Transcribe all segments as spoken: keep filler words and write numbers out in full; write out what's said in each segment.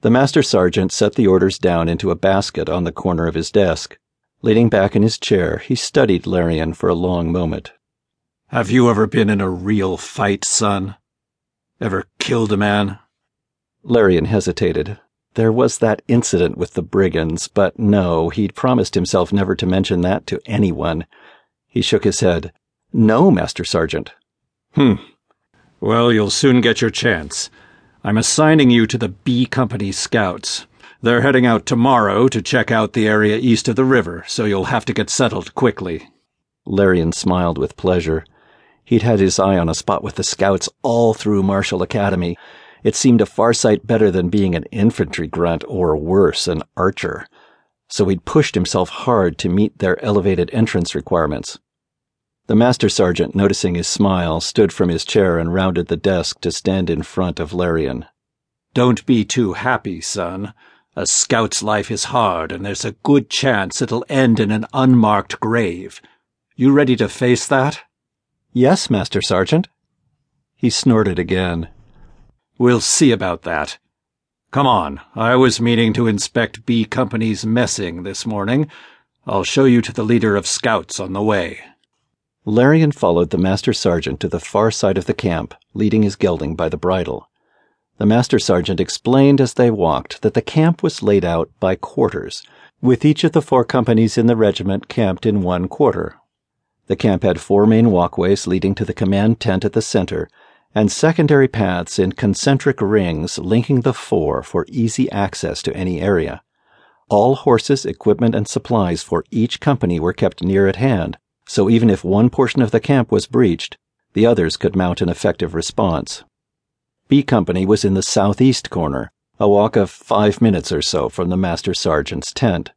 The master sergeant set the orders down into a basket on the corner of his desk. Leaning back in his chair, he studied Larian for a long moment. "Have you ever been in a real fight, son? Ever killed a man?" Larian hesitated. There was that incident with the brigands, but no, he'd promised himself never to mention that to anyone. He shook his head. "No, Master Sergeant." "Hmm. Well, you'll soon get your chance. I'm assigning you to the B Company scouts. They're heading out tomorrow to check out the area east of the river, so you'll have to get settled quickly." Larian smiled with pleasure. He'd had his eye on a spot with the scouts all through Marshall Academy. It seemed a far sight better than being an infantry grunt or, worse, an archer. So he'd pushed himself hard to meet their elevated entrance requirements. The master sergeant, noticing his smile, stood from his chair and rounded the desk to stand in front of Larian. "Don't be too happy, son. A scout's life is hard, and there's a good chance it'll end in an unmarked grave. You ready to face that?" "Yes, Master Sergeant." He snorted again. "We'll see about that. Come on, I was meaning to inspect B Company's messing this morning. I'll show you to the leader of scouts on the way." Larian followed the master sergeant to the far side of the camp, leading his gelding by the bridle. The master sergeant explained as they walked that the camp was laid out by quarters, with each of the four companies in the regiment camped in one quarter. The camp had four main walkways leading to the command tent at the center, and secondary paths in concentric rings linking the four for easy access to any area. All horses, equipment, and supplies for each company were kept near at hand, so even if one portion of the camp was breached, the others could mount an effective response. B Company was in the southeast corner, a walk of five minutes or so from the master sergeant's tent.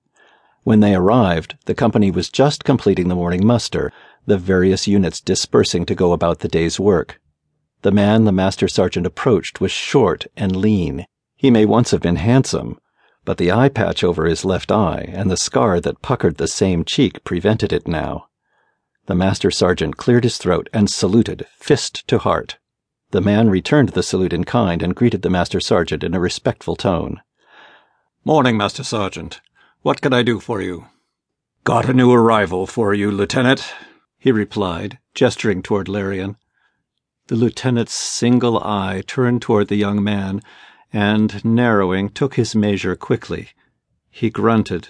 When they arrived, the company was just completing the morning muster, the various units dispersing to go about the day's work. The man the master sergeant approached was short and lean. He may once have been handsome, but the eye patch over his left eye and the scar that puckered the same cheek prevented it now. The master sergeant cleared his throat and saluted, fist to heart. The man returned the salute in kind and greeted the master sergeant in a respectful tone. "Morning, Master Sergeant. What can I do for you?" "Got a new arrival for you, Lieutenant," he replied, gesturing toward Larian. The lieutenant's single eye turned toward the young man, and, narrowing, took his measure quickly. He grunted.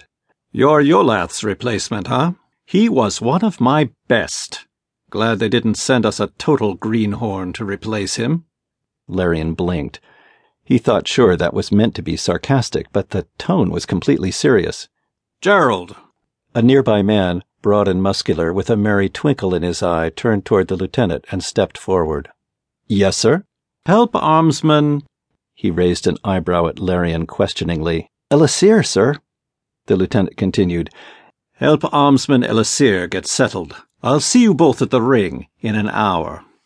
"You're Yolath's replacement, huh? He was one of my best. Glad they didn't send us a total greenhorn to replace him." Larian blinked. He thought sure that was meant to be sarcastic, but the tone was completely serious. "Gerald!" A nearby man, broad and muscular, with a merry twinkle in his eye, turned toward the lieutenant and stepped forward. "Yes, sir?" "Help, armsman." He raised an eyebrow at Larian questioningly. "Elesir, sir," the lieutenant continued. "Help Armsman Elesir get settled. I'll see you both at the ring in an hour."